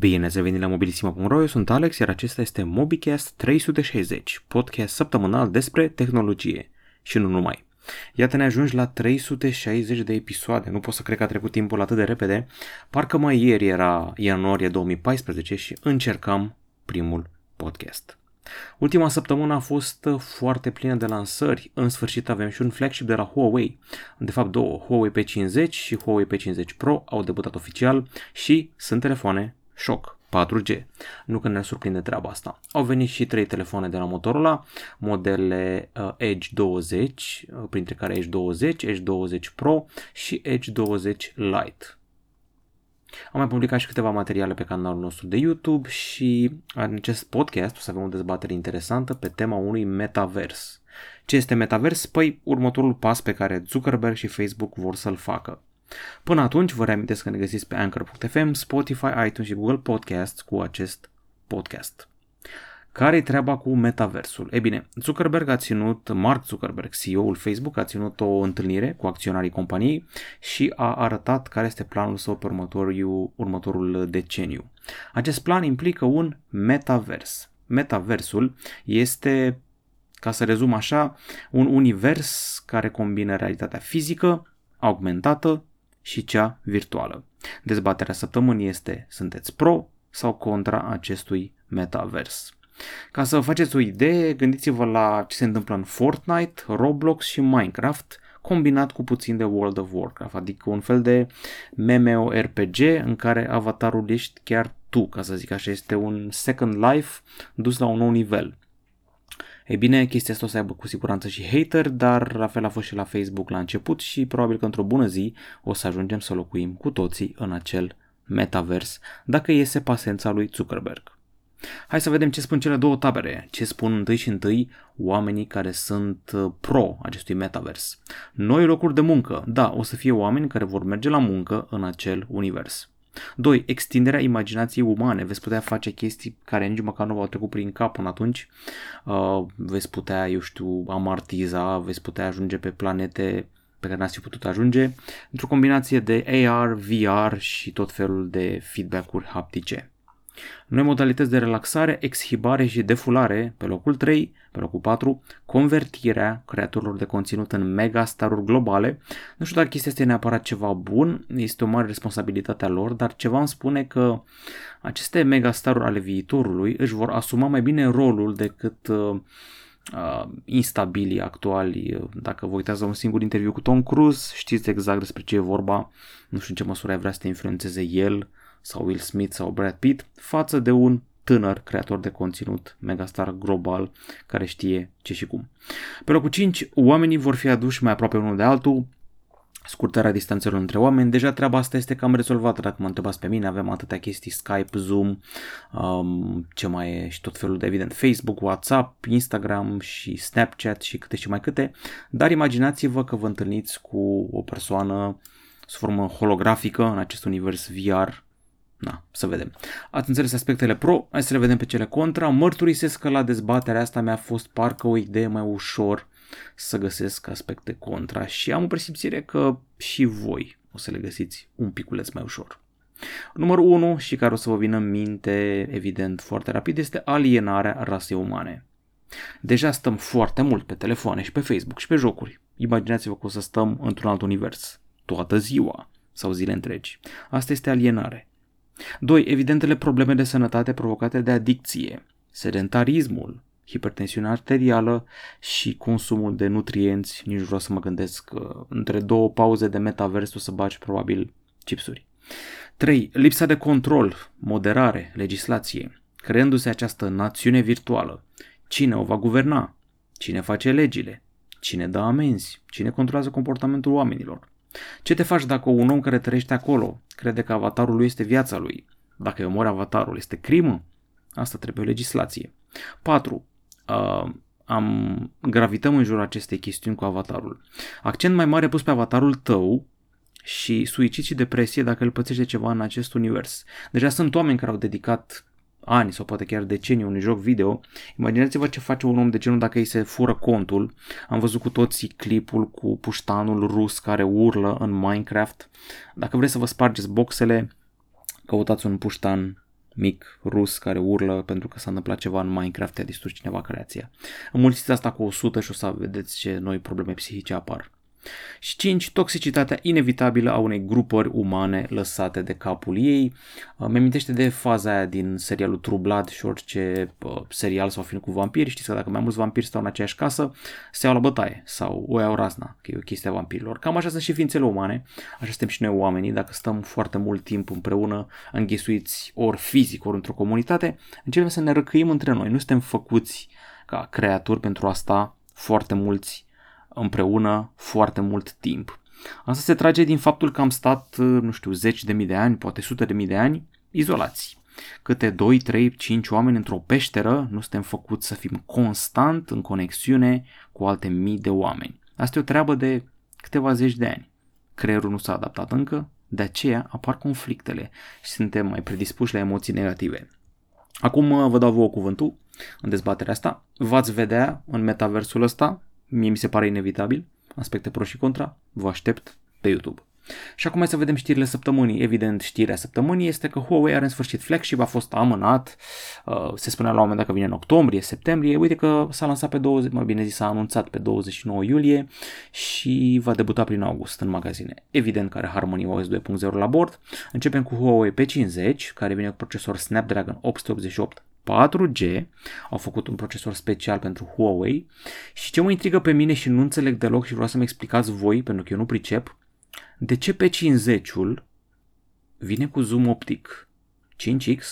Bine ați revenit la Mobilissima.ro, eu sunt Alex, iar acesta este Mobicast 360, podcast săptămânal despre tehnologie și nu numai. Iată, ne ajungi la 360 de episoade, nu pot să cred că a trecut timpul atât de repede, parcă mai ieri era ianuarie 2014 și încercam primul podcast. Ultima săptămână a fost foarte plină de lansări, în sfârșit avem și un flagship de la Huawei, de fapt două, Huawei P50 și Huawei P50 Pro au debutat oficial și sunt telefoane șoc. 4G. Nu că ne surprinde treaba asta. Au venit și 3 telefoane de la Motorola, modele Edge 20, printre care Edge 20, Edge 20 Pro și Edge 20 Lite. Am mai publicat și câteva materiale pe canalul nostru de YouTube și în acest podcast o să avem o dezbatere interesantă pe tema unui metavers. Ce este metavers? Păi următorul pas pe care Zuckerberg și Facebook vor să-l facă. Până atunci, vă reamintesc că ne găsiți pe Anchor.fm, Spotify, iTunes și Google Podcasts cu acest podcast. Care-i treaba cu metaversul? E bine, Mark Zuckerberg, CEO-ul Facebook, a ținut o întâlnire cu acționarii companiei și a arătat care este planul său pe următorul deceniu. Acest plan implică un metavers. Metaversul este, ca să rezum așa, un univers care combină realitatea fizică, augmentată și cea virtuală. Dezbaterea săptămânii este: sunteți pro sau contra acestui metavers? Ca să faceți o idee, gândiți-vă la ce se întâmplă în Fortnite, Roblox și Minecraft, combinat cu puțin de World of Warcraft, adică un fel de MMORPG în care avatarul ești chiar tu, ca să zic așa, este un Second Life dus la un nou nivel. Ei bine, chestia asta o să aibă cu siguranță și hater, dar la fel a fost și la Facebook la început și probabil că într-o bună zi o să ajungem să locuim cu toții în acel metavers, dacă iese pasența lui Zuckerberg. Hai să vedem ce spun cele două tabere, ce spun întâi oamenii care sunt pro acestui metavers. Noi locuri de muncă, da, o să fie oameni care vor merge la muncă în acel univers. 2. Extinderea imaginației umane. Veți putea face chestii care nici măcar nu v-au trecut prin cap până atunci. Veți putea, amartiza, veți putea ajunge pe planete pe care n-ați fi putut ajunge, într-o combinație de AR, VR și tot felul de feedback-uri haptice. Noi modalități de relaxare, exhibare și defulare pe locul 3, pe locul 4, convertirea creatorilor de conținut în megastaruri globale. Nu știu dacă chestia este neapărat ceva bun, este o mare responsabilitate a lor, dar ceva îmi spune că aceste megastaruri ale viitorului își vor asuma mai bine rolul decât instabilii actuali. Dacă vă uitați la un singur interviu cu Tom Cruise, știți exact despre ce e vorba, nu știu în ce măsură ai vrea să te influențeze el sau Will Smith sau Brad Pitt, față de un tânăr creator de conținut megastar global care știe ce și cum. Pe locul 5, oamenii vor fi aduși mai aproape unul de altul, scurtarea distanțelor între oameni. Deja treaba asta este cam rezolvată, dacă mă întrebați pe mine, avem atâtea chestii, Skype, Zoom, ce mai e și tot felul de, evident, Facebook, WhatsApp, Instagram și Snapchat și câte și mai câte, dar imaginați-vă că vă întâlniți cu o persoană sub formă holografică în acest univers VR. Na, să vedem. Ați înțeles aspectele pro, hai să le vedem pe cele contra. Mărturisesc că la dezbaterea asta mi-a fost parcă o idee mai ușor să găsesc aspecte contra și am o presimțire că și voi o să le găsiți un piculeț mai ușor. Numărul 1, și care o să vă vină în minte, evident, foarte rapid, este alienarea rasei umane. Deja stăm foarte mult pe telefoane și pe Facebook și pe jocuri. Imaginați-vă că o să stăm într-un alt univers, toată ziua sau zile întregi. Asta este alienare. 2. Evidentele probleme de sănătate provocate de adicție, sedentarismul, hipertensiunea arterială și consumul de nutrienți, nici nu vreau să mă gândesc, între două pauze de metavers o să bagi probabil chipsuri. 3. Lipsa de control, moderare, legislație, creându-se această națiune virtuală. Cine o va guverna? Cine face legile? Cine dă amenzi? Cine controlează comportamentul oamenilor? Ce te faci dacă un om care trăiește acolo crede că avatarul lui este viața lui? Dacă îi omori avatarul, este crimă? Asta trebuie legislație. 4. Gravităm în jurul acestei chestiuni cu avatarul. Accent mai mare pus pe avatarul tău și suicid și depresie dacă îl pățește ceva în acest univers. Deja sunt oameni care au dedicat ani sau poate chiar decenii unui joc video. Imaginați-vă ce face un om de genul dacă îi se fură contul. Am văzut cu toții clipul cu puștanul rus care urlă în Minecraft. Dacă vreți să vă spargeți boxele, căutați un puștan mic rus care urlă pentru că s-a întâmplat ceva în Minecraft, i-a distrus cineva creația. Înmulțiți asta cu 100 și o să vedeți ce noi probleme psihice apar. Și 5. Toxicitatea inevitabilă a unei grupări umane lăsate de capul ei. Mi-amintește de faza aia din serialul True Blood și orice serial sau film cu vampiri. Știți că dacă mai mulți vampiri stau în aceeași casă, se iau la bătaie sau o iau razna, că e o chestie a vampirilor. Cam așa sunt și ființele umane, așa suntem și noi oamenii. Dacă stăm foarte mult timp împreună, înghesuiți ori fizic, ori într-o comunitate, începem să ne răcăim între noi. Nu suntem făcuți ca creaturi pentru a sta foarte mulți împreună foarte mult timp. Asta se trage din faptul că am stat, nu știu, 10.000 de ani, poate 100.000 de ani, izolați. Câte 2, 3, 5 oameni într-o peșteră, nu suntem făcuți să fim constant în conexiune cu alte mii de oameni. Asta e o treabă de câteva zeci de ani. Creierul nu s-a adaptat încă, de aceea apar conflictele și suntem mai predispuși la emoții negative. Acum vă dau vouă cuvântul în dezbaterea asta. V-ați vedea în metaversul ăsta? Mie mi se pare inevitabil, aspecte pro și contra, vă aștept pe YouTube. Și acum hai să vedem știrile săptămânii. Evident, știrea săptămânii este că Huawei are în sfârșit flagship, a fost amânat, se spunea la un moment dat că vine în octombrie, septembrie, uite că s-a lansat s-a anunțat pe 29 iulie și va debuta prin august în magazine. Evident că are Harmony OS 2.0 la bord. Începem cu Huawei P50, care vine cu procesor Snapdragon 888. 4G, au făcut un procesor special pentru Huawei și ce mă intrigă pe mine și nu înțeleg deloc și vreau să-mi explicați voi, pentru că eu nu pricep, de ce P50-ul vine cu zoom optic 5X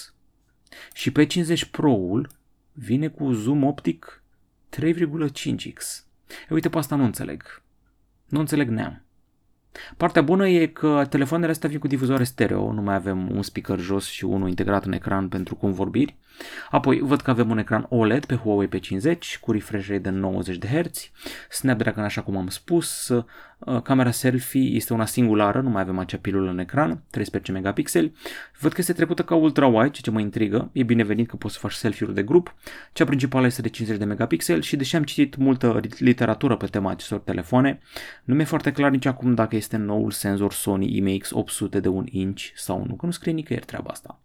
și P50 Pro-ul vine cu zoom optic 3.5X. Uite, pe asta nu înțeleg. Nu înțeleg neam. Partea bună e că telefoanele astea vin cu difuzoare stereo, nu mai avem un speaker jos și unul integrat în ecran pentru convorbiri. Apoi văd că avem un ecran OLED pe Huawei P50 cu refresh rate de 90 de Hz, Snapdragon, așa cum am spus, camera selfie este una singulară, nu mai avem acea pilulă în ecran, 13 megapixeli. Văd că este trecută ca ultra-wide, ce mă intrigă, e binevenit că poți să faci selfie-uri de grup. Cea principală este de 50 de megapixeli și deși am citit multă literatură pe tema acestor telefoane, nu mi-e foarte clar nici acum dacă este noul senzor Sony IMX800 de 1 inch sau nu, că nu scrie nicăieri treaba asta.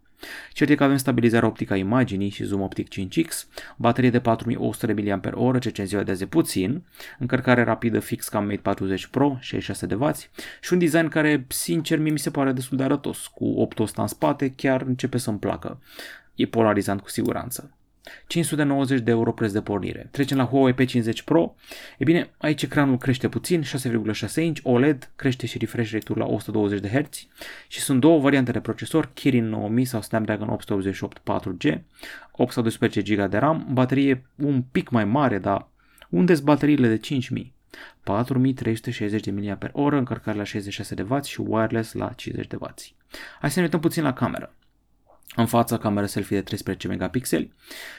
Cert e că avem stabilizarea optică a imaginii și zoom optic 5X, baterie de 4100 mAh, ceea ce în ziua de azi e puțin, încărcare rapidă fix ca Mate 40 Pro, 66W și un design care, sincer, mie mi se pare destul de arătos, cu 8 ăsta în spate, chiar începe să-mi placă. E polarizant cu siguranță. 590 de euro preț de pornire. Trecem la Huawei P50 Pro. E bine, aici ecranul crește puțin, 6,6 inch, OLED, crește și refresh rate-ul la 120 de Hz și sunt două variante de procesor, Kirin 9000 sau Snapdragon 888 4G, 8 sau 12 GB de RAM, baterie un pic mai mare, dar unde-s bateriile de 5000? 4360 mAh, încărcare la 66W și wireless la 50W. Hai să ne uităm puțin la cameră. În față camera selfie de 13 megapixeli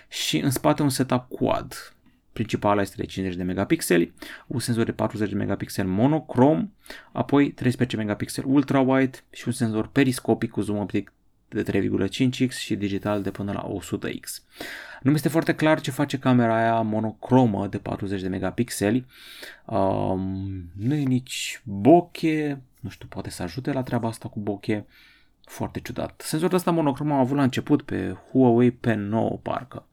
și în spate un setup quad. Principala este de 50 de megapixeli, un senzor de 40 de megapixeli monocrom, apoi 13 megapixeli ultra-wide și un senzor periscopic cu zoom optic de 3,5x și digital de până la 100x. Nu mi este foarte clar ce face camera aia monocromă de 40 de megapixeli. Nu e nici bokeh, nu știu, poate să ajute la treaba asta cu bokeh. Foarte ciudat. Senzorul ăsta monocrom am avut la început pe Huawei P9 parcă.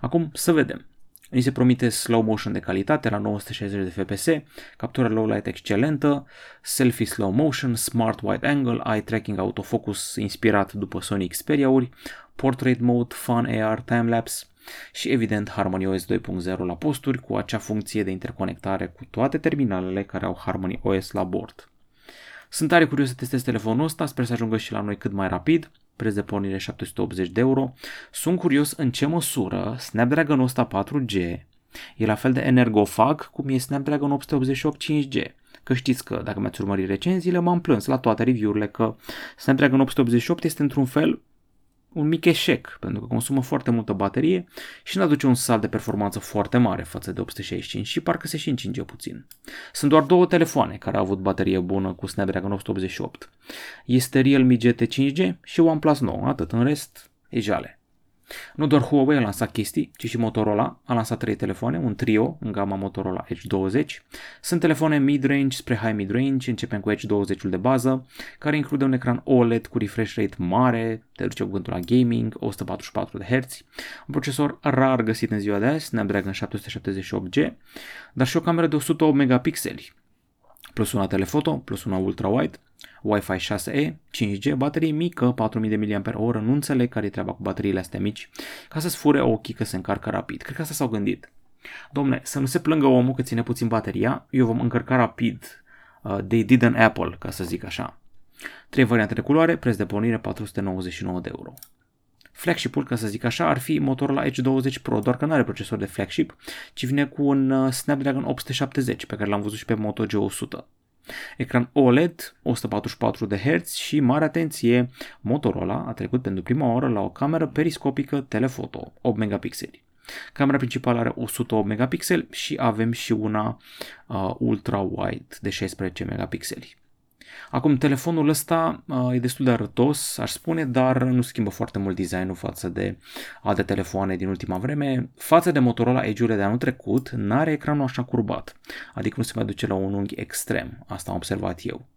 Acum să vedem. Ni se promite slow motion de calitate la 960 de fps, captura low light excelentă, selfie slow motion, smart wide angle, eye tracking, autofocus inspirat după Sony Xperia-uri, portrait mode, fun AR, timelapse și evident Harmony OS 2.0 la posturi cu acea funcție de interconectare cu toate terminalele care au Harmony OS la bord. Sunt tare curios să testez telefonul ăsta, sper să ajungă și la noi cât mai rapid, preț de pornire 780 de euro. Sunt curios în ce măsură Snapdragon-ul ăsta 4G e la fel de energofag cum e Snapdragon 888 5G. Că știți că dacă mi-ați urmărit recenziile m-am plâns la toate review-urile că Snapdragon 888 este într-un fel un mic eșec pentru că consumă foarte multă baterie și nu aduce un salt de performanță foarte mare față de 865 și parcă se și încinge puțin. Sunt doar două telefoane care au avut baterie bună cu Snapdragon 888. Este Realme GT 5G și OnePlus 9, atât, în rest e jale. Nu doar Huawei a lansat chestii, ci și Motorola a lansat 3 telefoane, un trio în gama Motorola Edge 20. Sunt telefoane mid-range spre high mid-range, începem cu Edge 20-ul de bază, care include un ecran OLED cu refresh rate mare, te duce cu gândul la gaming, 144 de Hz, un procesor rar găsit în ziua de azi, Snapdragon 778G, dar și o cameră de 108 megapixeli, plus una telefoto, plus una ultra-wide, Wi-Fi 6E, 5G, baterie mică, 4000 de mAh, nu înțeleg care e treaba cu bateriile astea mici, ca să-ți fure ochii că se încarcă rapid. Cred că asta s-au gândit. Dom'le, să nu se plângă omul că ține puțin bateria, eu vom încărca rapid. They did an Apple, ca să zic așa. 3 variante de culoare, preț de pornire 499 de euro. Flagship-ul, ca să zic așa, ar fi Motorola Edge 20 Pro, doar că nu are procesor de flagship, ci vine cu un Snapdragon 870, pe care l-am văzut și pe Moto G100. Ecran OLED, 144 de Hz și, mare atenție, Motorola a trecut pentru prima oară la o cameră periscopică telefoto, 8 megapixeli. Camera principală are 108 megapixeli și avem și una ultra-wide de 16 megapixeli. Acum, telefonul ăsta e destul de arătos, aș spune, dar nu schimbă foarte mult designul față de alte telefoane din ultima vreme. Față de Motorola Edge-urile de anul trecut, n-are ecranul așa curbat, adică nu se mai duce la un unghi extrem, asta am observat eu.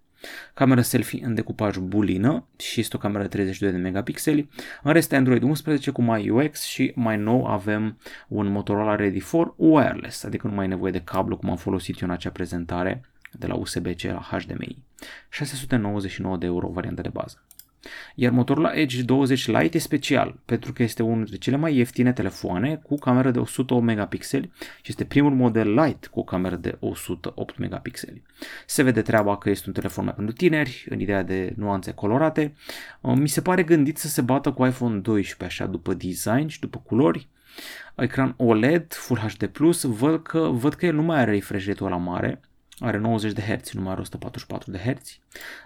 Camera selfie în decupaj bulină și este o cameră de 32 de megapixeli, în rest Android 11 cu Mi UX și mai nou avem un Motorola Ready for Wireless, adică nu mai e nevoie de cablu cum am folosit eu în acea prezentare, de la USB-C la HDMI, 699 de euro varianta de bază. Iar Motorola Edge 20 Lite e special pentru că este unul dintre cele mai ieftine telefoane cu cameră de 108 megapixeli și este primul model Lite cu o cameră de 108 megapixeli. Se vede treaba că este un telefon mai pentru tineri, în ideea de nuanțe colorate. Mi se pare gândit să se bată cu iPhone 12 așa după design și după culori. Ecran OLED, Full HD+, văd că el nu mai are refresh rate-ul ăla mare. Are 90 de Hz, nu mai are 144 de Hz,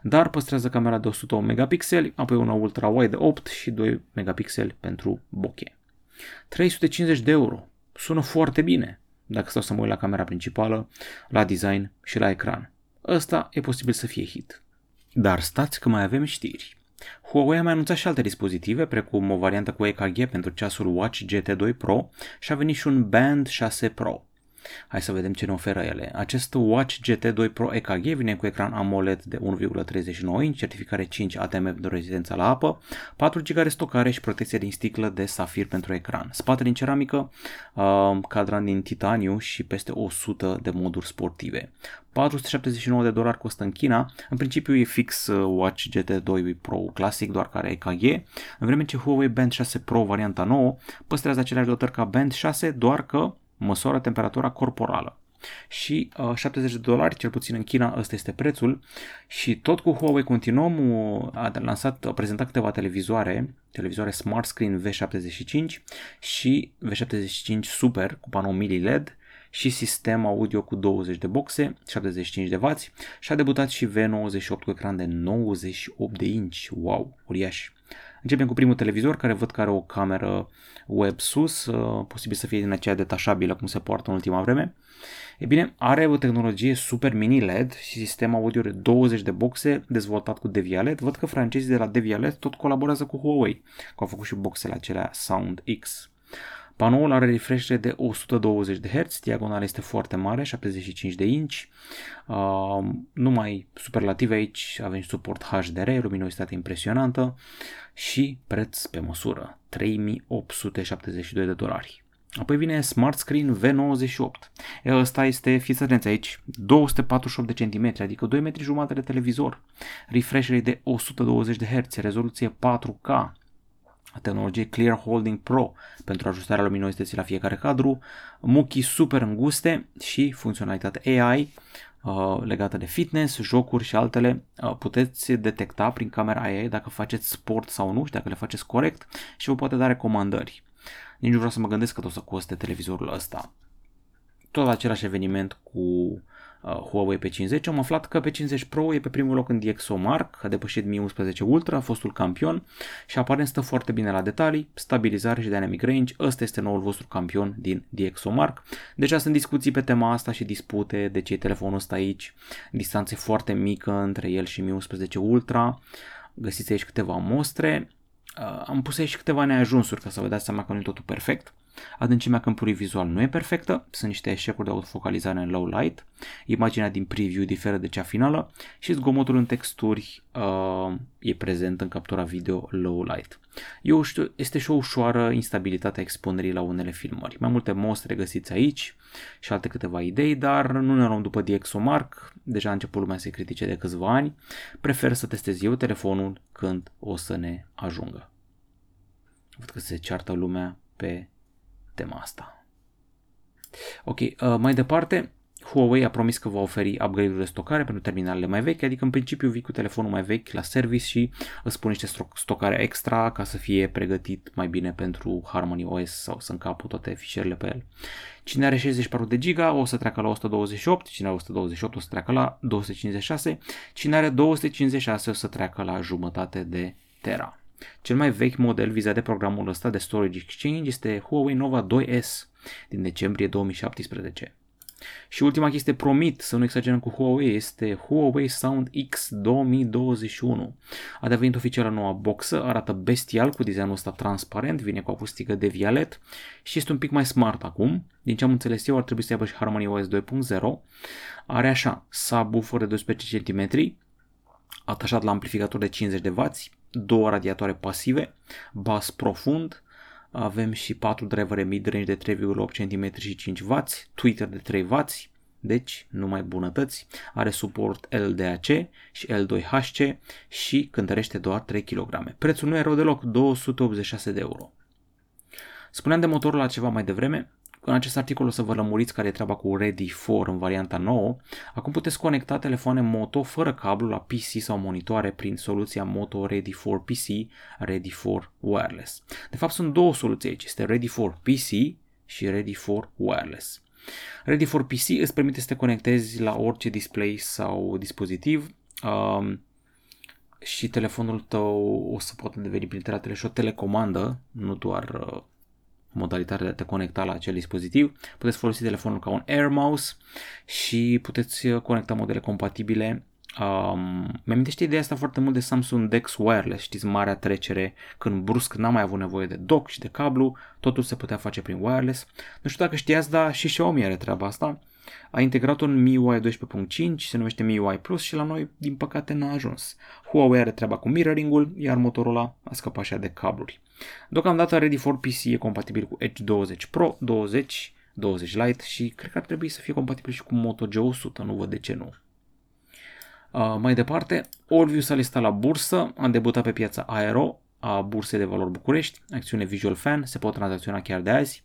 dar păstrează camera de 108 megapixeli, apoi una ultra-wide de 8 și 2 megapixeli pentru bokeh. 350 de euro. Sună foarte bine dacă stau să mă uit la camera principală, la design și la ecran. Ăsta e posibil să fie hit. Dar stați că mai avem știri. Huawei a mai anunțat și alte dispozitive, precum o variantă cu EKG pentru ceasul Watch GT 2 Pro și a venit și un Band 6 Pro. Hai să vedem ce ne oferă ele. Acest Watch GT 2 Pro EKG vine cu ecran AMOLED de 1,39 inch, certificare 5 ATM de rezistență la apă, 4 GB de stocare și protecție din sticlă de safir pentru ecran. Spate din ceramică, cadran din titaniu și peste 100 de moduri sportive. $479 costă în China, în principiu e fix Watch GT 2 Pro clasic, doar că are EKG, în vreme ce Huawei Band 6 Pro varianta nouă păstrează aceleași dotări ca Band 6, doar că măsoară temperatura corporală și $70, cel puțin în China, ăsta este prețul. Și tot cu Huawei continuăm, a prezentat câteva televizoare Smart Screen V75 și V75 Super cu panou mini LED și sistem audio cu 20 de boxe, 75 de W și a debutat și V98 cu ecran de 98 de inch, wow, uriaș. Începem cu primul televizor, care văd că are o cameră web sus, posibil să fie din aceea detașabilă cum se poartă în ultima vreme. E bine, are o tehnologie super mini LED și sistem audio de 20 de boxe dezvoltat cu Devialet. Văd că francezii de la Devialet tot colaborează cu Huawei, că au făcut și boxele acelea SoundX. Panoul are refresh rate de 120 de Hz, diagonala este foarte mare, 75 de inch, numai superlative aici, avem suport HDR, luminositate impresionantă și preț pe măsură, $3.872. Apoi vine Smart Screen V98, ăsta este, fiți atenți aici, 248 de cm, adică 2 metri jumate de televizor, refresh rate de 120 de Hz, rezoluție 4K, tehnologie Clear Holding Pro pentru ajustarea luminosității la fiecare cadru, muchii super înguste și funcționalitate AI legată de fitness, jocuri și altele. Puteți detecta prin camera AI dacă faceți sport sau nu și dacă le faceți corect și vă poate da recomandări. Nici nu vreau să mă gândesc cât o să coste televizorul ăsta. Tot același eveniment cu Huawei P50, am aflat că P50 Pro e pe primul loc în DxOMark, a depășit Mi 11 Ultra, a fostul campion și aparent stă foarte bine la detalii, stabilizare și dynamic range, ăsta este noul vostru campion din DxOMark. Deja sunt discuții pe tema asta și dispute de ce e telefonul ăsta aici, distanțe foarte mică între el și Mi 11 Ultra, găsiți aici câteva mostre. Am pus aici câteva neajunsuri ca să vă dați seama că nu e totul perfect. Adâncimea câmpului vizual nu e perfectă, sunt niște eșecuri de autofocalizare în low light, imaginea din preview diferă de cea finală și zgomotul în texturi e prezent în captura video low light. Este și o ușoară instabilitate a expunerii la unele filmări. Mai multe mostre găsiți aici și alte câteva idei, dar nu ne luăm după DxOMark, deja a început lumea să-i critice de câțiva ani, prefer să testez eu telefonul când o să ne ajungă. Văd că se ceartă lumea pe tema asta. Ok, mai departe, Huawei a promis că va oferi upgrade-uri de stocare pentru terminalele mai vechi, adică în principiu vii cu telefonul mai vechi la service și îți pun niște stocare extra ca să fie pregătit mai bine pentru Harmony OS sau să încapă toate fișierele pe el. Cine are 64 de giga o să treacă la 128, cine are 128 o să treacă la 256, cine are 256 o să treacă la jumătate de tera. Cel mai vechi model vizat de programul ăsta de Storage Exchange este Huawei Nova 2S din decembrie 2017. Și ultima chestie, promit să nu exagerăm cu Huawei, este Huawei Sound X 2021. A devenit oficială noua boxă, arată bestial cu designul ăsta transparent, vine cu acustică Devialet și este un pic mai smart acum. Din ce am înțeles eu, ar trebui să aibă și Harmony OS 2.0. Are așa, subwoofer de 12 cm, atașat la amplificator de 50W, două radiatoare pasive, bas profund, avem și 4 drivere mid-range de 3,8 cm și 5W, tweeter de 3W, deci numai bunătăți, are suport LDAC și L2HC și cântărește doar 3 kg. Prețul nu e rău deloc, 286 de euro. Spuneam de Motorola ceva mai devreme. În acest articol o să vă lămuriți care e treaba cu Ready 4 în varianta nouă. Acum puteți conecta telefoane Moto fără cablu la PC sau monitoare prin soluția Moto Ready 4 PC, Ready 4 Wireless. De fapt sunt două soluții aici, este Ready 4 PC și Ready 4 Wireless. Ready 4 PC îți permite să te conectezi la orice display sau dispozitiv și telefonul tău o să poată deveni prin teratele și o telecomandă, nu doar modalitatea de a te conecta la acel dispozitiv. Puteți folosi telefonul ca un Air Mouse și puteți conecta modele compatibile. Mi-amintește ideea asta foarte mult de Samsung DeX Wireless, știți, marea trecere când brusc n-am mai avut nevoie de dock și de cablu, totul se putea face prin wireless. Nu știu dacă știați, dar și Xiaomi are treaba asta. A integrat un MIUI 12.5, se numește MIUI Plus și la noi, din păcate, n-a ajuns. Huawei are treaba cu mirroring-ul, iar Motorola a scăpat așa de cabluri. Deocamdată Ready 4 PC e compatibil cu Edge 20 Pro, 20, 20 Lite și cred că ar trebui să fie compatibil și cu Moto G100, nu văd de ce nu. Mai departe, Orviu s-a listat la bursă, a debutat pe piața Aero a Bursei de Valori București, acțiune Visual Fan, se pot tranzacționa chiar de azi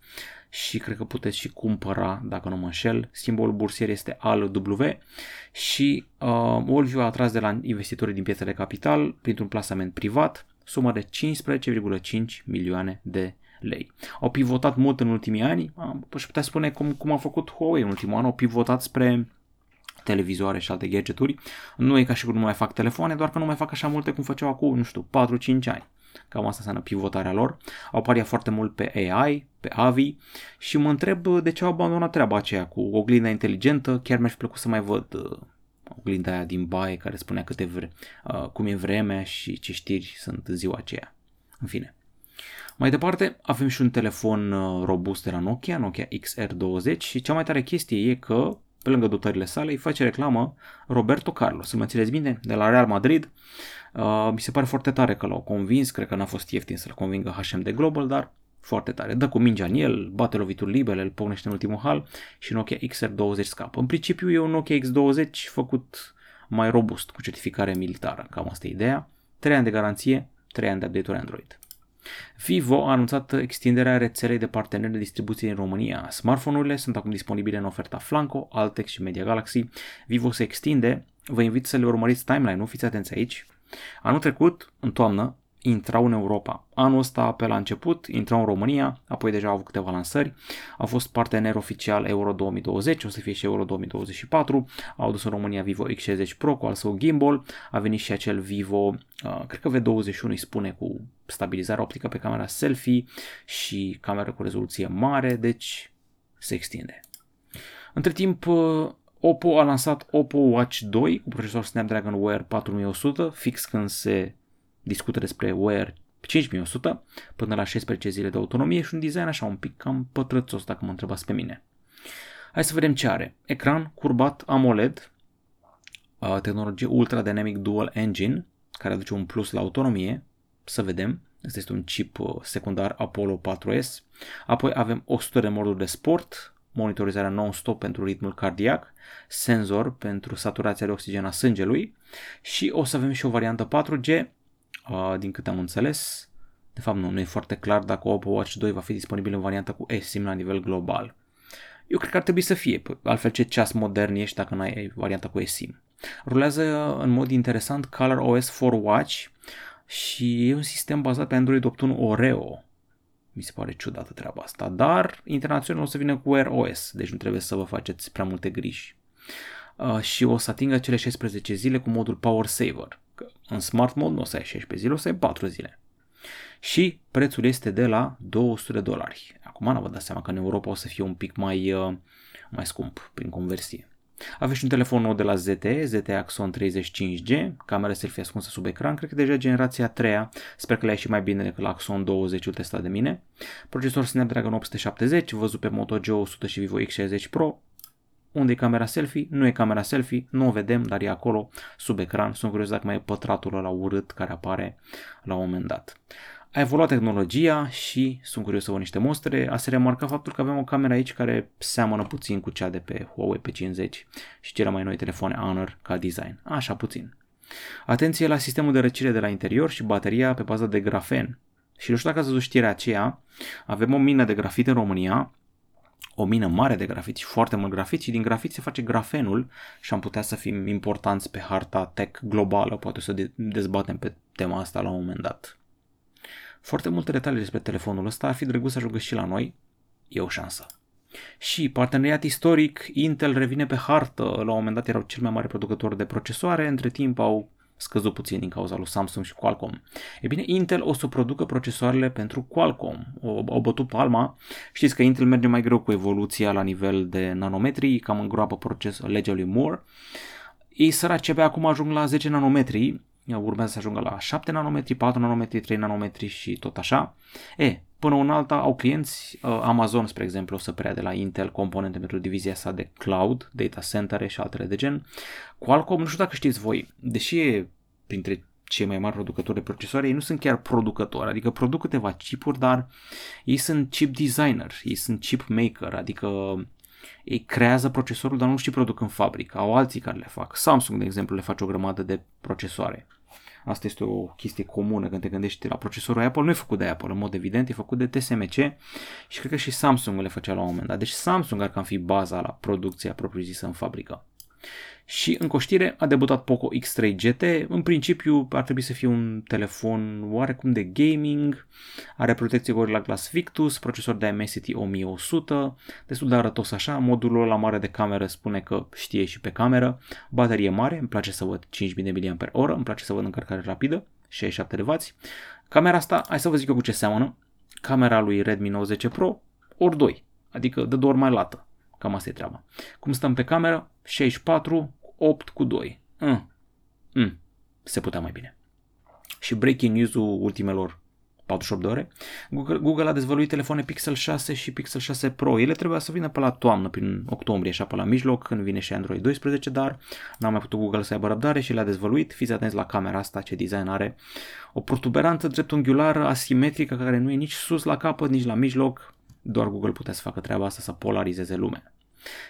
și cred că puteți și cumpăra, dacă nu mă înșel. Simbolul bursier este ALW și Allview a atras de la investitorii din piețele capital printr-un plasament privat, suma de 15,5 milioane de lei. Au pivotat mult în ultimii ani, aș putea spune cum a făcut Huawei în ultimul an, au pivotat spre televizoare și alte gadgeturi. Nu e ca și cum nu mai fac telefoane, doar că nu mai fac așa multe cum făceau acum, nu știu, 4-5 ani. Cam asta înseamnă pivotarea lor. Au pariat foarte mult pe AI, pe AVI și mă întreb de ce au abandonat treaba aceea cu oglinda inteligentă. Chiar mi-aș plăcut să mai văd oglinda aia din baie care spunea cum e vremea și ce știri sunt în ziua aceea. În fine. Mai departe avem și un telefon robust de la Nokia, Nokia XR20 și cea mai tare chestie e că pe lângă dotările sale îi face reclamă Roberto Carlos, să mă țineți bine, de la Real Madrid. Mi se pare foarte tare că l-au convins, cred că n-a fost ieftin să-l convingă H&M de Global, dar foarte tare. Dă cu mingea în el, bate lovituri libere, îl pornește în ultimul hal și Nokia XR20 scapă. În principiu e un Nokia X20 făcut mai robust, cu certificare militară, cam asta e ideea. 3 ani de garanție, 3 ani de update-uri Android. Vivo a anunțat extinderea rețelei de parteneri de distribuție din România. Smartphone-urile sunt acum disponibile în oferta Flanco, Altex și Media Galaxy. Vivo se extinde, vă invit să le urmăriți timeline-ul, fiți atenți aici. Anul trecut, în toamnă, intrau în Europa. Anul ăsta, pe la început, intrau în România, apoi deja au avut câteva lansări. Au fost partener oficial Euro 2020, o să fie și Euro 2024. Au dus în România Vivo X60 Pro cu al său gimbal. A venit și acel Vivo, cred că V21 îi spune, cu stabilizare optică pe camera selfie și cameră cu rezoluție mare, deci se extinde. Între timp, Oppo a lansat Oppo Watch 2 cu procesor Snapdragon 4100, fix când se discută despre Wear 5100 până la 16 zile de autonomie și un design așa un pic cam pătrățos dacă mă întrebați pe mine. Hai să vedem ce are. Ecran curbat AMOLED, tehnologie Ultra Dynamic Dual Engine, care aduce un plus la autonomie, să vedem. Asta este un chip secundar Apollo 4S. Apoi avem 100 de moduri de sport, monitorizarea non-stop pentru ritmul cardiac, senzor pentru saturația de oxigen a sângelui și o să avem și o variantă 4G, din câte am înțeles. De fapt nu e foarte clar dacă Oppo Watch 2 va fi disponibil în varianta cu eSIM la nivel global. Eu cred că ar trebui să fie, altfel ce ceas modern ești dacă n-ai varianta cu eSIM. Rulează în mod interesant ColorOS for Watch și e un sistem bazat pe Android 8.1 Oreo. Mi se pare ciudată treaba asta, dar internațional o să vină cu Wear OS, deci nu trebuie să vă faceți prea multe griji. Și o să atingă cele 16 zile cu modul Power Saver. Că în Smart Mode nu o să ai 16 zile, o să ai 4 zile. Și prețul este de la $200. Acum nu vă dați seama că în Europa o să fie un pic mai scump prin conversie. Aveți un telefon nou de la ZTE, ZTE Axon 35G, camera selfie ascunsă sub ecran, cred că deja generația 3-a, sper că le-ai și mai bine decât la Axon 20, testat de mine. Procesor Snapdragon 870, văzut pe Moto G100 și Vivo X60 Pro. Unde e camera selfie? Nu e camera selfie, nu o vedem, dar e acolo, sub ecran. Sunt curios dacă mai e pătratul ăla urât care apare la un moment dat. A evoluat tehnologia și sunt curios să văd niște mostre. A se remarca faptul că avem o cameră aici care seamănă puțin cu cea de pe Huawei P50 și cele mai noi telefoane Honor ca design. Așa puțin. Atenție la sistemul de răcire de la interior și bateria pe bază de grafen. Și nu știu dacă ați văzut știrea aceea, avem o mină de grafit în România, o mină mare de grafit și foarte mult grafit și din grafit se face grafenul și am putea să fim importanți pe harta tech globală, poate să dezbatem pe tema asta la un moment dat. Foarte multe detalii despre telefonul ăsta, ar fi drăguț să ajungă și la noi, e o șansă. Și parteneriat istoric, Intel revine pe hartă, la un moment dat erau cel mai mare producător de procesoare, între timp au scăzut puțin din cauza lui Samsung și Qualcomm. E bine, Intel o să producă procesoarele pentru Qualcomm, au bătut palma, știți că Intel merge mai greu cu evoluția la nivel de nanometri, cam îngroapă legea lui Moore. Ei săraci abia acum ajung la 10 nanometri, urmează să ajungă la 7 nanometri, 4 nanometri, 3 nanometri și tot așa. Până un alta au clienți, Amazon, spre exemplu, o să preia de la Intel componente pentru divizia sa de cloud, data center și altele de gen. Qualcomm, nu știu dacă știți voi, deși e printre cei mai mari producători de procesoare, ei nu sunt chiar producători, adică produc câteva chipuri, dar ei sunt chip designer, ei sunt chip maker, adică ei creează procesorul, dar nu și produc în fabrică, au alții care le fac. Samsung, de exemplu, le face o grămadă de procesoare. Asta este o chestie comună când te gândești la procesorul Apple, nu e făcut de Apple, în mod evident, e făcut de TSMC și cred că și Samsung le făcea la un moment dat. Deci Samsung ar cam fi baza la producția propriu-zisă în fabrică. Și în coștire a debutat Poco X3 GT, în principiu ar trebui să fie un telefon oarecum de gaming, are protecție Gorilla Glass Victus, procesor de Dimensity 1100, destul de arătos așa, modulul ăla mare de cameră spune că știe și pe cameră, baterie mare, îmi place să văd 5000 mAh, îmi place să văd încărcare rapidă, 67W, camera asta, hai să vă zic eu cu ce seamănă, camera lui Redmi Note 10 Pro, ori 2, adică de 2 ori mai lată. Cam asta e treaba. Cum stăm pe cameră? 64, 8 cu 2. Se putea mai bine. Și breaking news-ul ultimelor 48 de ore. Google a dezvăluit telefoane Pixel 6 și Pixel 6 Pro. Ele trebuia să vină pe la toamnă, prin octombrie, așa pe la mijloc, când vine și Android 12, dar n-a mai putut Google să aibă răbdare și le-a dezvăluit. Fiți atenți la camera asta, ce design are. O protuberantă dreptunghiulară, asimetrică, care nu e nici sus la capăt, nici la mijloc. Doar Google putea să facă treaba asta, să polarizeze lumea.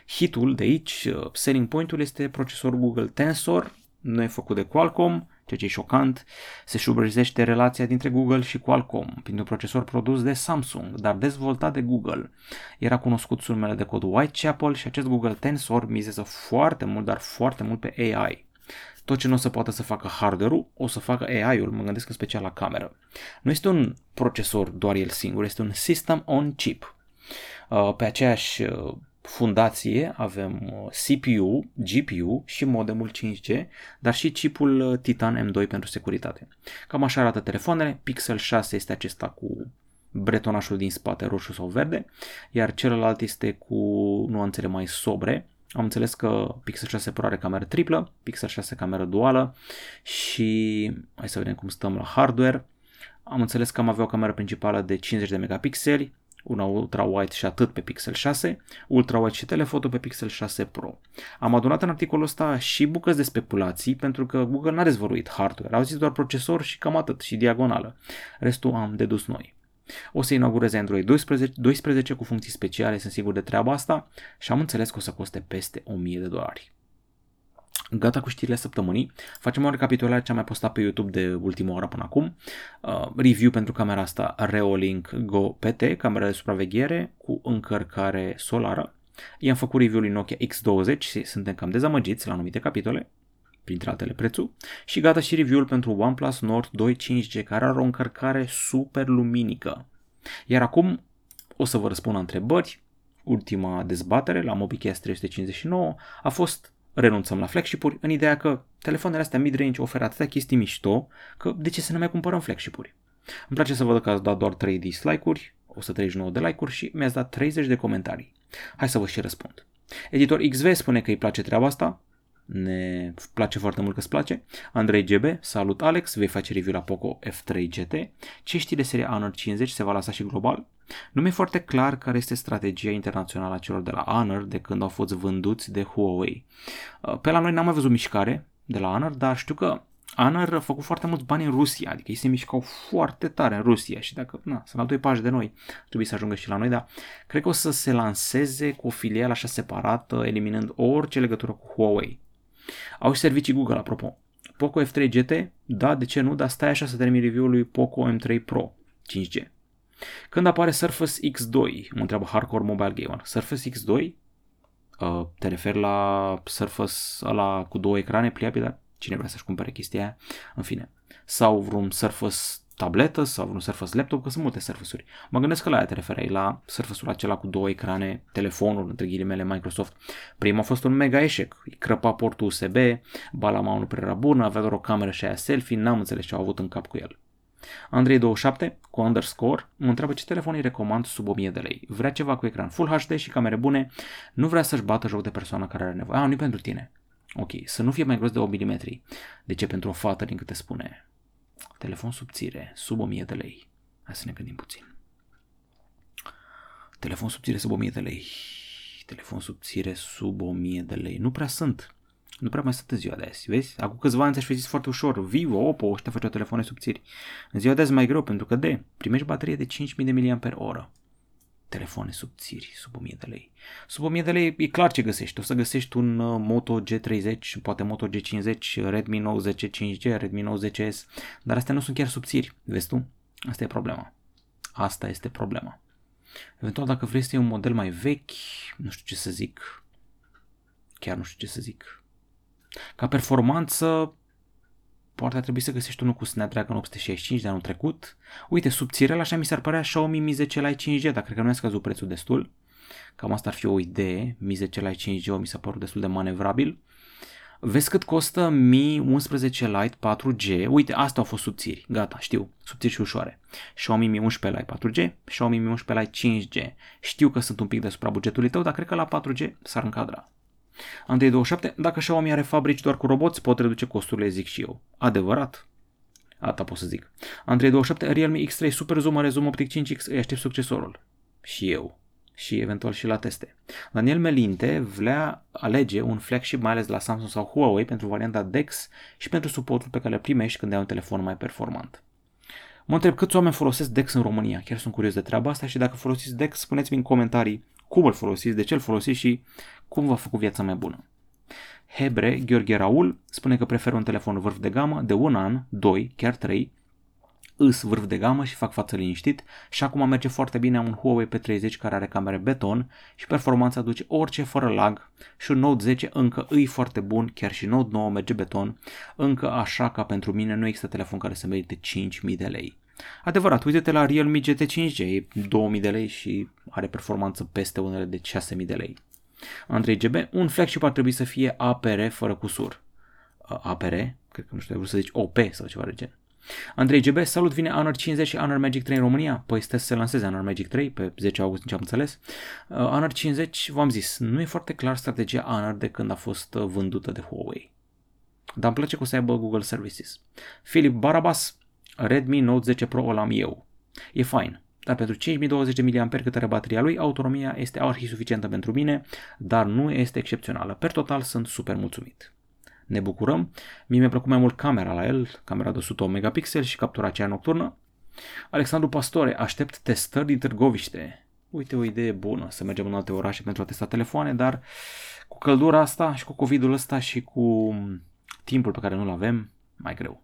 Hitul de aici, selling point-ul, este procesorul Google Tensor, nu e făcut de Qualcomm, ceea ce e șocant, se șubrăjește relația dintre Google și Qualcomm, printr-un procesor produs de Samsung, dar dezvoltat de Google. Era cunoscut sub numele de cod Whitechapel și acest Google Tensor mizează foarte mult, dar foarte mult pe AI. Tot ce nu o să poată să facă hardware-ul, o să facă AI-ul, mă gândesc în special la cameră. Nu este un procesor doar el singur, este un system on chip. Pe aceeași fundație avem CPU, GPU și modemul 5G, dar și chipul Titan M2 pentru securitate. Cam așa arată telefoanele, Pixel 6 este acesta cu bretonașul din spate roșu sau verde, iar celălalt este cu nuanțele mai sobre. Am înțeles că Pixel 6 Pro are cameră triplă, Pixel 6 cameră duală și hai să vedem cum stăm la hardware. Am înțeles că am avea o cameră principală de 50 de megapixeli, una ultra-wide și atât pe Pixel 6, ultra-wide și telefoto pe Pixel 6 Pro. Am adunat în articolul ăsta și bucăți de speculații, pentru că Google n-a dezvăluit hardware, au zis doar procesor și cam atât, și diagonală. Restul am dedus noi. O să inaugureze Android 12 cu funcții speciale, sunt sigur de treaba asta, și am înțeles că o să coste peste $1,000. Gata cu știrile săptămânii, facem o recapitulare ce am mai postat pe YouTube de ultima oară până acum, review pentru camera asta Reolink Go PT, camera de supraveghere cu încărcare solară, i-am făcut review lui Nokia X20 și suntem cam dezamăgiți la anumite capitole, printre altele prețul, și gata și review-ul pentru OnePlus Nord 2 5G care are o încărcare super luminică. Iar acum o să vă răspund la întrebări. Ultima dezbatere la Mobicast 359 a fost: renunțăm la flagship-uri, în ideea că telefoanele astea mid-range oferă atâtea chestii mișto că de ce să ne mai cumpărăm flagship-uri? Îmi place să văd că ați dat doar 3 dislike-uri, 139 de like-uri și mi-ați dat 30 de comentarii. Hai să vă și răspund. Editor XV spune că îi place treaba asta, ne place foarte mult că-ți place. Andrei GB, salut Alex, vei face review la Poco F3 GT. Ce știi de seria Honor 50, se va lansa și global? Nu mi-e foarte clar care este strategia internațională a celor de la Honor de când au fost vânduți de Huawei. Pe la noi n-am mai văzut mișcare de la Honor, dar știu că Honor a făcut foarte mulți bani în Rusia, adică ei se mișcau foarte tare în Rusia și dacă sunt la doi pași de noi, trebuie să ajungă și la noi, dar cred că o să se lanseze cu o filială așa separată, eliminând orice legătură cu Huawei. Au și servicii Google, apropo. Poco F3 GT, da, de ce nu, dar stai așa să termin review-ul lui Poco M3 Pro 5G. Când apare Surface X2? Mă întreabă Hardcore Mobile Gamer. Surface X2? Te referi la Surface ăla cu două ecrane pliabile? Dar cine vrea să-și cumpere chestia aia? În fine. Sau vreun Surface tabletă sau vreun Surface laptop, că sunt multe Surface-uri. Mă gândesc că la aia te referai, la Surface-ul acela cu două ecrane, telefonul, între ghilimele Microsoft. Primul a fost un mega eșec, îi crăpa portul USB, balama nu prea era bună, avea doar o cameră și aia selfie, n-am înțeles ce au avut în cap cu el. Andrei27 cu underscore mă întreabă ce telefon îi recomand sub 1000 de lei. Vrea ceva cu ecran Full HD și camere bune, nu vrea să-și bată joc de persoana care are nevoie. Nu-i pentru tine. Ok, să nu fie mai gros de 8 mm. De ce pentru o fată, din câte spune? Telefon subțire, sub 1000 de lei. Hai să ne gândim puțin. Telefon subțire sub 1000 de lei. Telefon subțire sub 1000 de lei. Nu prea sunt. Nu prea mai sunt în ziua de azi, vezi? Acum câțiva ani ți-aș fi zis foarte ușor, Vivo, Oppo, ăștia făceau telefoane subțiri. În ziua de azi mai greu, pentru că primești baterie de 5000 de mAh. Telefoane subțiri, sub 1000 de lei. Sub 1000 de lei e clar ce găsești. O să găsești un Moto G30, poate Moto G50, Redmi Note 10 5G, Redmi Note 10S, dar astea nu sunt chiar subțiri, vezi tu? Asta e problema. Asta este problema. Eventual dacă vrei să iei un model mai vechi, nu știu ce să zic. Chiar nu știu ce să zic. Ca performanță, poate ar trebui să găsești unul cu Snapdragon 865 de anul trecut. Uite, subțirel, așa mi s-ar părea Xiaomi Mi 10 Lite 5G, dar cred că nu i-a scăzut prețul destul. Cam asta ar fi o idee. Mi 10 Lite 5G mi s-a părut destul de manevrabil. Vezi cât costă Mi 11 Lite 4G. Uite, astea au fost subțiri. Gata, știu. Subțiri și ușoare. Xiaomi Mi 11 Lite 4G, Xiaomi Mi 11 Lite 5G. Știu că sunt un pic deasupra bugetului tău, dar cred că la 4G s-ar încadra. Andrei27, dacă Xiaomi are fabrici doar cu roboți, pot reduce costurile, zic și eu. Adevărat? Asta pot să zic. Andrei27, Realme X3 Super Zoom are zoom optic 5X, îi aștept succesorul. Și eu. Și eventual și la teste. Daniel Melinte vrea alege un flagship, mai ales la Samsung sau Huawei, pentru varianta DeX și pentru suportul pe care îl primești când ai un telefon mai performant. Mă întreb câți oameni folosesc DeX în România. Chiar sunt curios de treaba asta și dacă folosiți DeX, spuneți-mi în comentarii cum îl folosiți, de ce îl folosiți și cum v-a făcut viața mai bună. Hebre Gheorghe Raul spune că preferă un telefon vârf de gamă de un an, 2, chiar 3, îs vârf de gamă și fac față liniștit și acum merge foarte bine, am un Huawei P30 care are camere beton și performanța duce orice fără lag și un Note 10 încă îi foarte bun, chiar și Note 9 merge beton, încă așa ca pentru mine nu există telefon care să merite 5.000 de lei. Adevărat, uite-te la Realme GT 5G, e 2.000 de lei și are performanță peste unele de 6.000 de lei. Andrei GB, un flagship ar trebui să fie APR fără cusur. APR? Cred că nu știu, ai vrut să zici OP sau ceva de gen. Andrei GB, salut, vine Honor 50 și Honor Magic 3 în România? Păi stă să se lanseze Honor Magic 3 pe 10 august, nici am înțeles. Honor 50, v-am zis, nu e foarte clar strategia Honor de când a fost vândută de Huawei. Dar îmi place că o să aibă Google Services. Filip Barabas, Redmi Note 10 Pro ăl am eu. E fain, dar pentru 5020 mAh cât are bateria lui, autonomia este arhi suficientă pentru mine, dar nu este excepțională. Per total sunt super mulțumit. Ne bucurăm. Mie mi-a plăcut mai mult camera la el, camera de 108 megapixel și captura aceea nocturnă. Alexandru Pastore, aștept testări din Târgoviște. Uite o idee bună, să mergem în alte orașe pentru a testa telefoane, dar cu căldura asta și cu COVID-ul ăsta și cu timpul pe care nu-l avem, mai greu.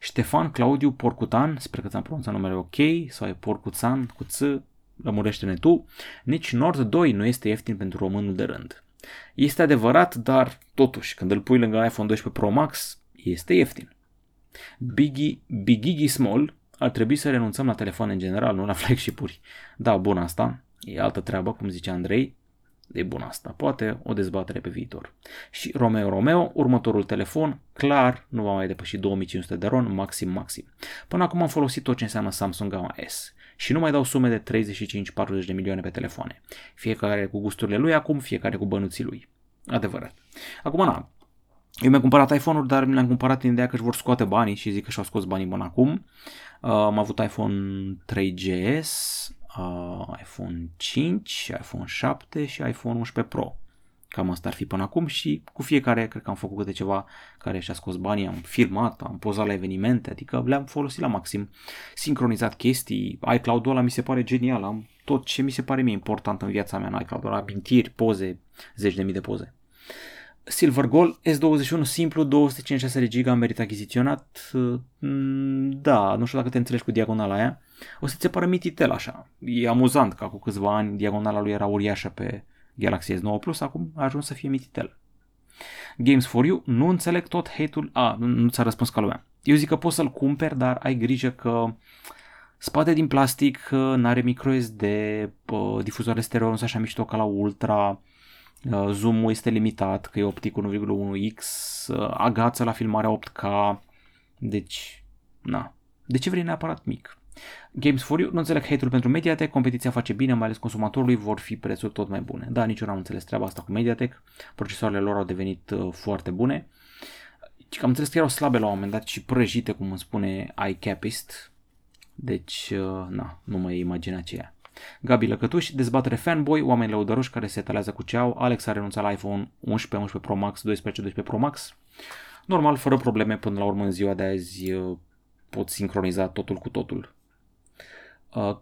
Ștefan Claudiu Porcutan, sper că ți-am pronunțat numele ok, sau e Porcuțan cu ț, lămurește-ne tu. Nici Nord 2 nu este ieftin pentru românul de rând. Este adevărat, dar totuși, când îl pui lângă iPhone 12 Pro Max, este ieftin. Biggie Small, ar trebui să renunțăm la telefoane în general, nu la flagship-uri. Da, bun asta, e altă treabă, cum zice Andrei, e bun asta, poate o dezbatere pe viitor. Și Romeo, următorul telefon, clar, nu va mai depăși 2500 de RON, maxim. Până acum am folosit tot ce înseamnă Samsung Gama S și nu mai dau sume de 35-40 de milioane pe telefoane. Fiecare cu gusturile lui acum, fiecare cu bănuții lui. Adevărat. Acum, na, eu mi-am cumpărat iPhone-uri, dar mi le-am cumpărat în ideea că își vor scoate banii și zic că și-au scos banii până acum. Am avut iPhone 3GS, iPhone 5, iPhone 7 și iPhone 11 Pro. Cam asta ar fi până acum și cu fiecare cred că am făcut câte ceva care și-a scos banii, am filmat, am pozat la evenimente, adică le-am folosit la maxim, sincronizat chestii, iCloud-ul ăla mi se pare genial, am tot ce mi se pare mie important în viața mea în iCloud-ul ăla, amintiri, poze, zeci de mii de poze. Silver Gold S21 simplu, 256 GB merit achiziționat, da, nu știu dacă te înțelegi cu diagonala aia, o să ți se pară mititel așa, e amuzant că cu câțiva ani diagonala lui era uriașă pe Galaxy S9 Plus, acum a ajuns să fie mititel. Games for You, nu înțeleg tot hate-ul, nu ți-a răspuns ca lumea, eu zic că poți să-l cumperi, dar ai grijă că spate din plastic, n-are microSD, difuzoare stereo nu-s așa mișto ca la Ultra, zoom-ul este limitat, că e optic 1.1x, agață la filmarea 8K, deci, na, de ce vrei neapărat mic? Games for You, nu înțeleg hate-ul pentru Mediatek, competiția face bine, mai ales consumatorului, vor fi prețuri tot mai bune. Da, nici eu n-am înțeles treaba asta cu Mediatek, procesoarele lor au devenit foarte bune, am înțeles că erau slabe la un moment dat și prăjite, cum îmi spune iCapist, deci, na, nu mai e imaginea aceea. Gabi Lăcătuș, dezbatere fanboy, oameni lăudăroși care se talează cu ce au, Alex a renunțat la iPhone 11, 11 Pro Max, 12, 12 Pro Max, normal, fără probleme, până la urmă în ziua de azi pot sincroniza totul cu totul.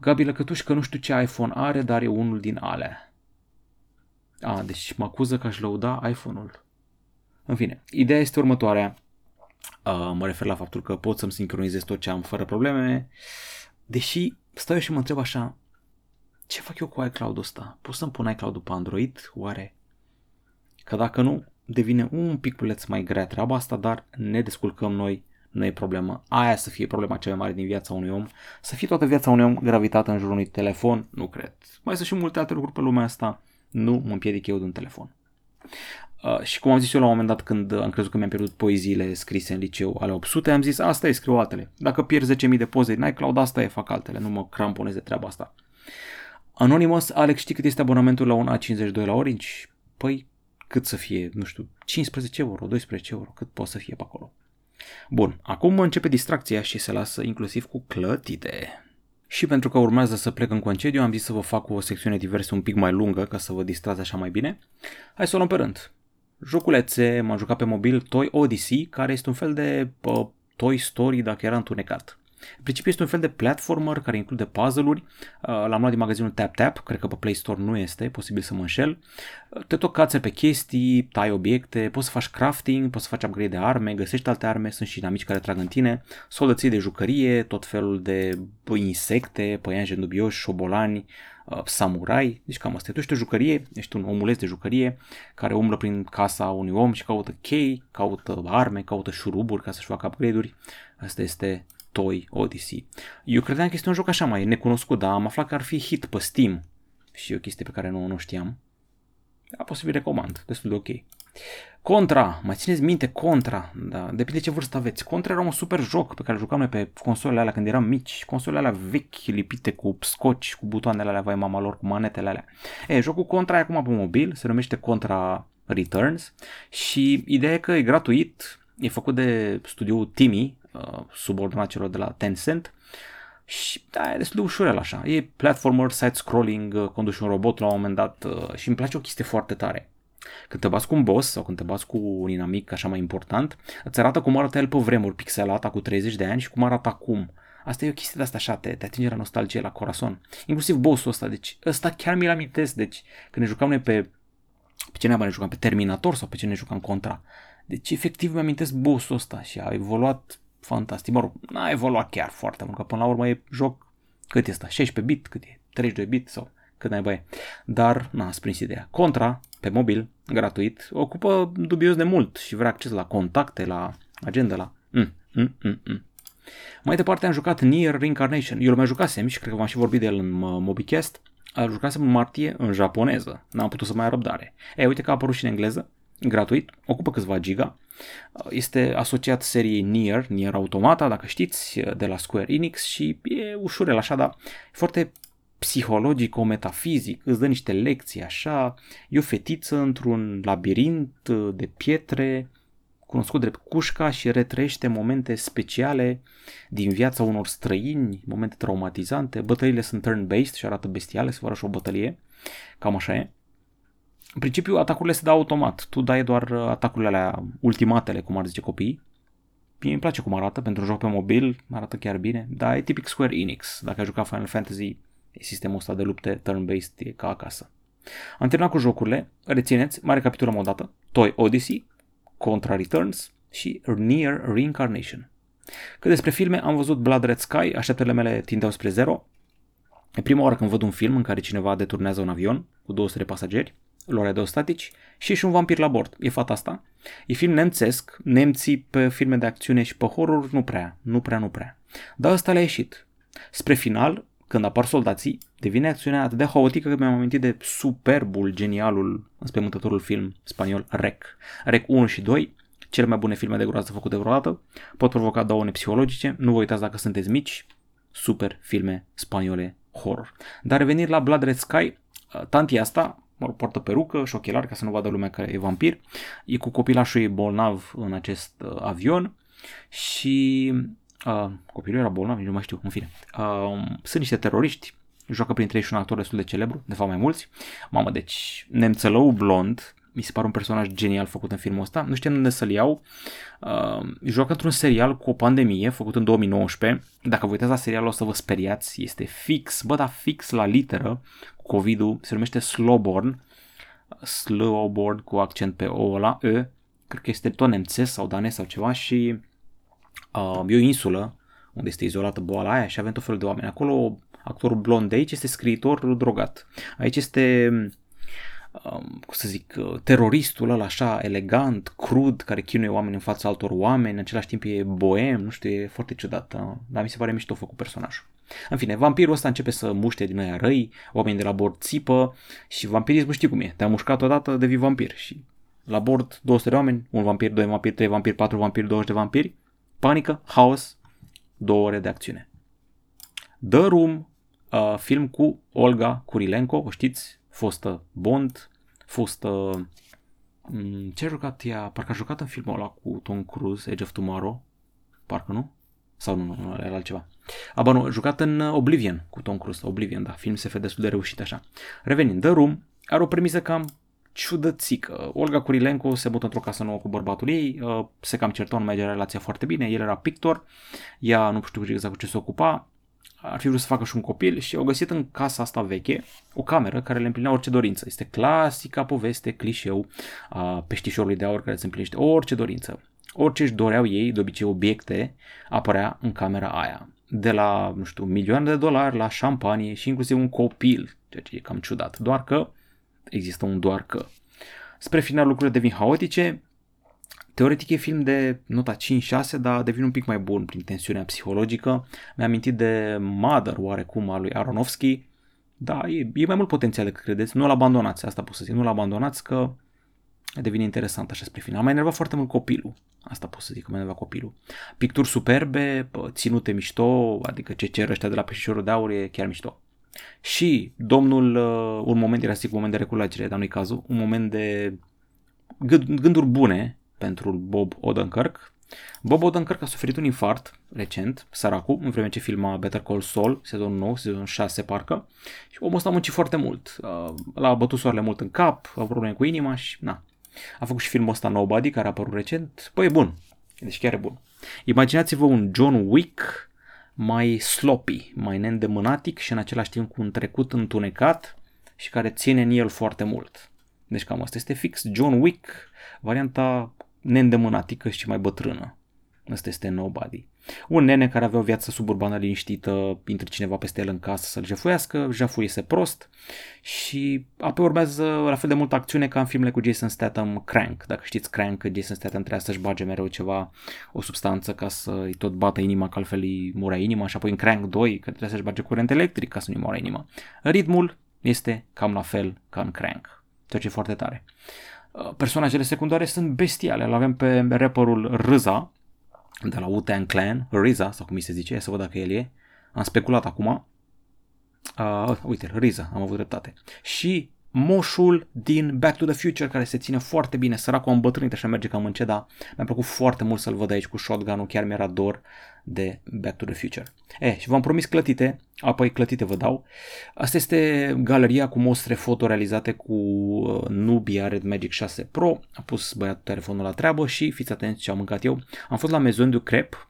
Gabi Lăcătuș că nu știu ce iPhone are, dar e unul din alea. Deci mă acuză că aș lăuda iPhone-ul. În fine, ideea este următoarea, mă refer la faptul că pot să-mi sincronizez tot ce am fără probleme, deși stau eu și mă întreb așa, ce fac eu cu iCloud-ul ăsta? Pot să-mi pun iCloud-ul pe Android? Oare? Că dacă nu, devine un piculeț mai grea treaba asta, dar ne descurcăm noi, nu e problemă. Aia să fie problema cea mai mare din viața unui om, să fie toată viața unui om gravitată în jurul unui telefon, nu cred. Mai sunt și multe alte lucruri pe lumea asta, nu mă împiedic eu de un telefon. Și cum am zis eu la un moment dat când am crezut că mi-am pierdut poeziile scrise în liceu ale 800, am zis asta e, scriu altele. Dacă pierzi 10.000 de poze din iCloud, asta e, fac altele, nu mă cramponez de treaba asta. Anonymous, Alex, știi cât este abonamentul la un A52 la Orange? Păi, cât să fie, nu știu, 15 euro, 12 euro, cât poate să fie pe acolo. Bun, acum începe distracția și se lasă inclusiv cu clătite. Și pentru că urmează să plec în concediu, am zis să vă fac o secțiune diverse un pic mai lungă, ca să vă distrați așa mai bine. Hai să o luăm pe rând. Joculețe, m-am jucat pe mobil Toy Odyssey, care este un fel de Toy Story dacă era întunecat. În principiu este un fel de platformer care include puzzle-uri, l-am luat din magazinul TapTap, cred că pe Play Store nu este, posibil să mă înșel, te tot cațe pe chestii, tai obiecte, poți să faci crafting, poți să faci upgrade de arme, găsești alte arme, sunt și inamici care trag în tine, soldății de jucărie, tot felul de insecte, păianjeni dubioși, șobolani, samurai, deci cam asta. Tu ești o jucărie, ești un omuleț de jucărie care umblă prin casa unui om și caută chei, caută arme, caută șuruburi ca să-și facă upgrade-uri, asta este Toy Odyssey. Eu credeam că este un joc așa mai necunoscut, dar am aflat că ar fi hit pe Steam și o chestie pe care nu știam. Da, posibil recomand, destul de ok. Contra, mai țineți minte Contra, da, depinde ce vârstă aveți. Contra era un super joc pe care jucam noi pe consolele alea când eram mici, consolele alea vechi, lipite cu scoci, cu butoanele alea, vai mama lor, cu manetele alea. Jocul Contra e acum pe mobil, se numește Contra Returns și ideea e că e gratuit, e făcut de studioul Timi, subordonat celor de la Tencent. Și da, e destul de ușurel așa. E platformer, side-scrolling, conduci un robot la un moment dat și îmi place o chestie foarte tare. Când te bați cu un boss sau când te bați cu un inamic așa mai important, îți arată cum arată el pe vremuri, pixelata cu 30 de ani și cum arată acum. Asta e o chestie de asta așa, te atinge la nostalgie, la corazon. Inclusiv bossul ăsta, deci ăsta chiar mi-l amintesc, deci când ne jucam noi pe ce ne jucam, pe Terminator sau pe ce ne jucam Contra. Deci efectiv mi-amintesc bossul ăsta și a evoluat fantastic. Mă rog, n-a evoluat chiar foarte mult, că până la urmă e joc, cât e ăsta, 16 bit, cât e, 32 bit sau cât naiba e. Dar n-a prins ideea. Contra, pe mobil, gratuit, ocupă dubios de mult și vrea acces la contacte, la agenda, la... Mai departe am jucat Nier Reincarnation. Eu l-am jucat și cred că v-am și vorbit de el în Mobicast. Am jucat în martie în japoneză. N-am putut să mai am răbdare. Ei, uite că a apărut și în engleză, gratuit, ocupă câțiva giga. Este asociat seriei Nier Automata, dacă știți, de la Square Enix și e ușurel așa, dar foarte psihologic, metafizic, îți dă niște lecții așa. E o fetiță într-un labirint de pietre cunoscut drept Cușca și retrăiește momente speciale din viața unor străini, momente traumatizante. Bătăliile sunt turn-based și arată bestiale, se vă și o bătălie, cam așa e. În principiu atacurile se dau automat, tu dai doar atacurile alea, ultimatele, cum ar zice copiii. Mie îmi place cum arată, pentru un joc pe mobil arată chiar bine, dar e tipic Square Enix, dacă ai jucat Final Fantasy, sistemul ăsta de lupte turn-based e ca acasă. Am terminat cu jocurile, rețineți, mai recapitulăm o dată, Toy Odyssey, Contra Returns și Nier Reincarnation. Cât despre filme, am văzut Blood Red Sky, așteptările mele tindeau spre zero. E prima oară când văd un film în care cineva deturnează un avion cu 200 de pasageri, lor aerostatici și un vampir la bord. E fata asta. E film nemțesc, nemții pe filme de acțiune și pe horror nu prea. Dar ăsta le-a ieșit. Spre final, când apar soldații, devine acțiunea atât de haotică că mi-am amintit de superbul, genialul, înspăimântătorul film spaniol Rec. Rec 1 și 2, cele mai bune filme de groază făcute vreodată, pot provoca daune psihologice, nu vă uitați dacă sunteți mici, super filme spaniole horror. Dar revenind la Blood Red Sky, tantia asta, mă rog, poartă perucă și ochelari ca să nu vadă lumea că e vampir, e cu copilașul ei bolnav în acest avion și... copilul era bolnav, nu mai știu, în fine. Sunt niște teroriști, joacă printre ei și un actor destul de celebru, de fapt mai mulți. Mamă, deci, nemțelău blond, mi se pare un personaj genial făcut în filmul ăsta, nu știam unde să-l iau. Joacă într-un serial cu o pandemie, făcut în 2019. Dacă vă uitați la serialul ăsta, vă speriați, este fix, bă, dar fix la literă, COVID-ul, se numește Slowborn cu accent pe O la E, cred că este tot nemțesc sau danez sau ceva și... e o insulă unde este izolată boala aia și avem tot felul de oameni acolo. Actorul blond de aici este scriitor drogat, aici este teroristul ăla așa elegant, crud, care chinuie oameni în fața altor oameni, în același timp e boem, nu știu, e foarte ciudat, dar mi se pare mișto făcut personajul. În fine, vampirul ăsta începe să muște din aia răi, oamenii de la bord țipă și vampirismul știi cum e, te-a mușcat odată, devii vampir și la bord 200 de oameni, un vampir, doi vampiri, trei vampiri, patru vampiri, 20 de vampiri. Panică, haos, 2 ore de acțiune. The Room, film cu Olga Kurilenko, o știți, fostă Bond, fostă... ce a jucat ea? Parcă a jucat în filmul ăla cu Tom Cruise, Edge of Tomorrow, parcă nu? Sau nu, era altceva. Aba nu, jucat în Oblivion cu Tom Cruise, Oblivion, da, film se vede destul de reușit așa. Revenind, The Room are o premisă cam... ciudățică. Olga Kurilenko se mută într-o casă nouă cu bărbatul ei, se cam certau, nu mergea relația foarte bine, el era pictor, ea nu știu exact cu ce se ocupa, ar fi vrut să facă și un copil și au găsit în casa asta veche o cameră care le împlinea orice dorință. Este clasica poveste, clișeu a peștișorului de aur care îți împlinește orice dorință. Orice își doreau ei, de obicei obiecte, apărea în camera aia. De la, nu știu, milioane de dolari la șampanie și inclusiv un copil, ceea ce e cam ciudat, doar că există un doar că. Spre final lucrurile devin haotice, teoretic e film de nota 5-6, dar devine un pic mai bun prin tensiunea psihologică. Mi-am amintit de Mother, oarecum, a lui Aronofsky, dar e mai mult potențial decât credeți, nu-l abandonați, asta pot să zic, nu-l abandonați că devine interesant așa spre final. M-a enervat foarte mult copilul, asta pot să zic, m-a enervat copilul. Picturi superbe, ținute mișto, adică ce cer ăștia de la Peșișorul de Aur e chiar mișto. Și domnul, un moment, era zic, un moment de reculegere, dar nu-i cazul, un moment de gânduri bune pentru Bob Odenkirk, Bob Odenkirk a suferit un infart recent, săracul, în vreme ce filma Better Call Saul, sezonul 9, sezonul 6 parcă, și omul ăsta a muncit foarte mult, l-a bătut soarele mult în cap, a probleme cu inima și na. A făcut și filmul ăsta Nobody, care a apărut recent, păi e bun, deci chiar e bun. Imaginați-vă un John Wick mai sloppy, mai neîndemânatic și în același timp cu un trecut întunecat și care ține în el foarte mult. Deci cam asta este fix John Wick, varianta neîndemânatică și mai bătrână. Asta este Nobody. Un nene care avea o viață suburbană liniștită, intră cineva peste el în casă să-l jefuiască, jefuiese prost și apoi urmează la fel de multă acțiune ca în filmele cu Jason Statham, Crank. Dacă știți Crank, Jason Statham trebuia să-și bage mereu ceva, o substanță ca să-i tot bată inima, că altfel îi murea inima, și apoi în Crank 2 că trebuia să-și bage curent electric ca să nu-i moară inima. Ritmul este cam la fel ca în Crank, ceea ce e foarte tare. Personajele secundare sunt bestiale. L-avem pe rapperul RZA de la Wu-Tang Clan, RZA sau cum îi se zice, să văd dacă el e. Am speculat acum. Uite, RZA, am avut dreptate. Și moșul din Back to the Future, care se ține foarte bine, săracul, îmbătrânit, așa merge cam încet, dar mi-a plăcut foarte mult să-l văd aici cu shotgun-ul, chiar mi-era dor de Back to the Future. Și v-am promis clătite, apoi clătite vă dau. Asta este galeria cu mostre foto realizate cu Nubia Red Magic 6 Pro. A pus băiatul telefonul la treabă și fiți atenți ce am mâncat eu. Am fost la Maison du Crêpe,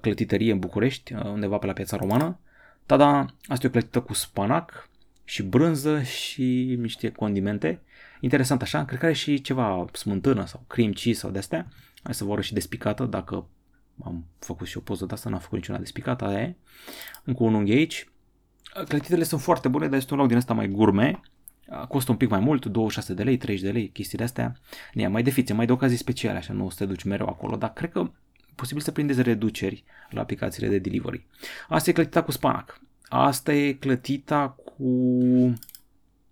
clătitărie în București, undeva pe la Piața Romană. Tada, asta e o clătită cu spanac și brânză și niște condimente. Interesant așa, cred că are și ceva smântână sau cream cheese sau de-astea. Hai să vă arăt și despicată, dacă am făcut și o poză de asta, n-am făcut niciuna despicată, aia e. Încă un unghi aici. Clătitele sunt foarte bune, dar este un loc din ăsta mai gourmet. Costă un pic mai mult, 26 de lei, 30 de lei, chestii de-astea. Nea, mai de fițe, mai de ocazii speciale, așa nu o să te duci mereu acolo, dar cred că posibil să prindeți reduceri la aplicațiile de delivery. Asta e clătita cu spanac. Asta e clătita cu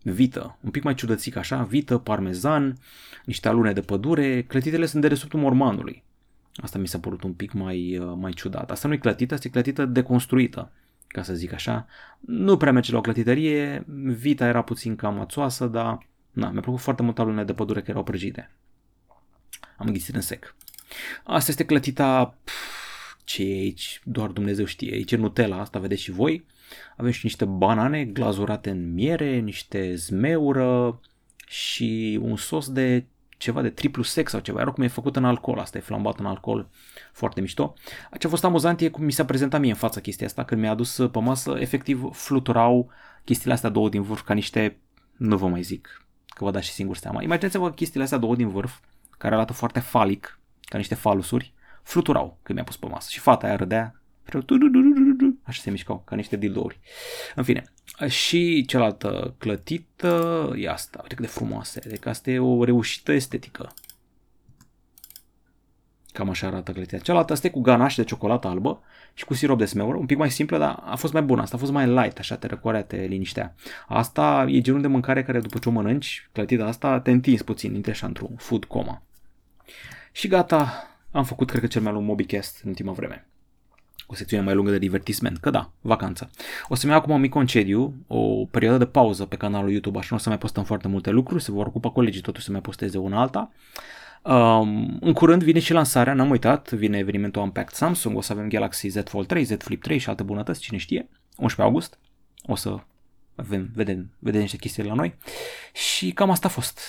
vită, un pic mai ciudățic așa, vită, parmezan, niște alune de pădure. Clătitele sunt de resubtul mormanului. Asta mi s-a părut un pic mai ciudat. Asta nu e clătită, asta e clătită deconstruită, ca să zic așa. Nu prea merge la o clătitărie, vita era puțin cam ațoasă, dar na, mi-a plăcut foarte mult alunele de pădure care erau prăjite. Am ghițit în sec. Asta este clătita, ce e aici, doar Dumnezeu știe, aici e Nutella, asta vedeți și voi. Avem și niște banane glazurate în miere, niște zmeură și un sos de ceva de triplu sec sau ceva, iar oricum e făcut în alcool, asta e flambat în alcool, foarte mișto. Ce a fost amuzant e cum mi s-a prezentat mie în fața chestia asta, când mi-a adus pe masă, efectiv fluturau chestiile astea două din vârf ca niște, nu vă mai zic, că vă dați și singur seama. Imaginați-vă chestiile astea două din vârf, care arată foarte falic, ca niște falusuri, fluturau când mi-a pus pe masă și fata aia râdea, așa se mișcau, ca niște dildouri. În fine, și cealaltă clătită e asta, uite cât de frumoasă, adică asta e o reușită estetică. Cam așa arată clătita. Cealaltă, asta e cu ganaș de ciocolată albă și cu sirop de smeură, un pic mai simplă, dar a fost mai bună, asta a fost mai light, așa te răcoarea, te liniștea. Asta e genul de mâncare care după ce o mănânci, clătita asta, te întinzi puțin, intri așa într-un food coma. Și gata, am făcut cred că cel mai lung Mobicast în ultima vreme. O secțiune mai lungă de divertisment, că da, vacanță. O să-mi iau acum un mic concediu, o perioadă de pauză pe canalul YouTube, așa nu o să mai postăm foarte multe lucruri, se vor ocupa colegii totuși să mai posteze una alta. În curând vine și lansarea, n-am uitat, vine evenimentul Unpacked Samsung, o să avem Galaxy Z Fold 3, Z Flip 3 și alte bunătăți, cine știe, 11 august, o să vedem niște chestii la noi. Și cam asta a fost.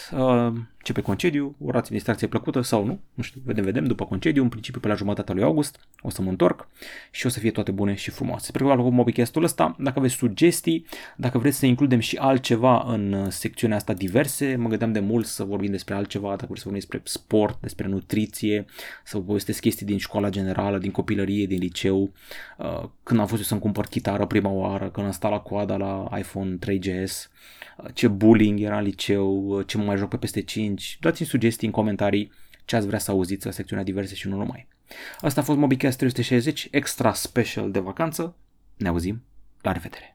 Ce pe concediu, urați-mi distracție plăcută sau nu, nu știu, vedem după concediu, în principiu pe la jumătatea lui august o să mă întorc și o să fie toate bune și frumoase. Sper că v-a plăcut Mobicast-ul ăsta, dacă aveți sugestii, dacă vreți să includem și altceva în secțiunea asta diverse, mă gândeam de mult să vorbim despre altceva, dacă vreți să vorbim despre sport, despre nutriție, să vă povestesc chestii din școala generală, din copilărie, din liceu, când am fost eu să-mi cumpăr chitară prima oară, când am stat la coada la iPhone 3GS, ce bullying era în liceu, ce mă mai joc pe peste 5, dați-mi sugestii în comentarii ce ați vrea să auziți la secțiunea diverse și nu numai. Asta a fost Mobicast 360 extra special de vacanță, ne auzim, la revedere!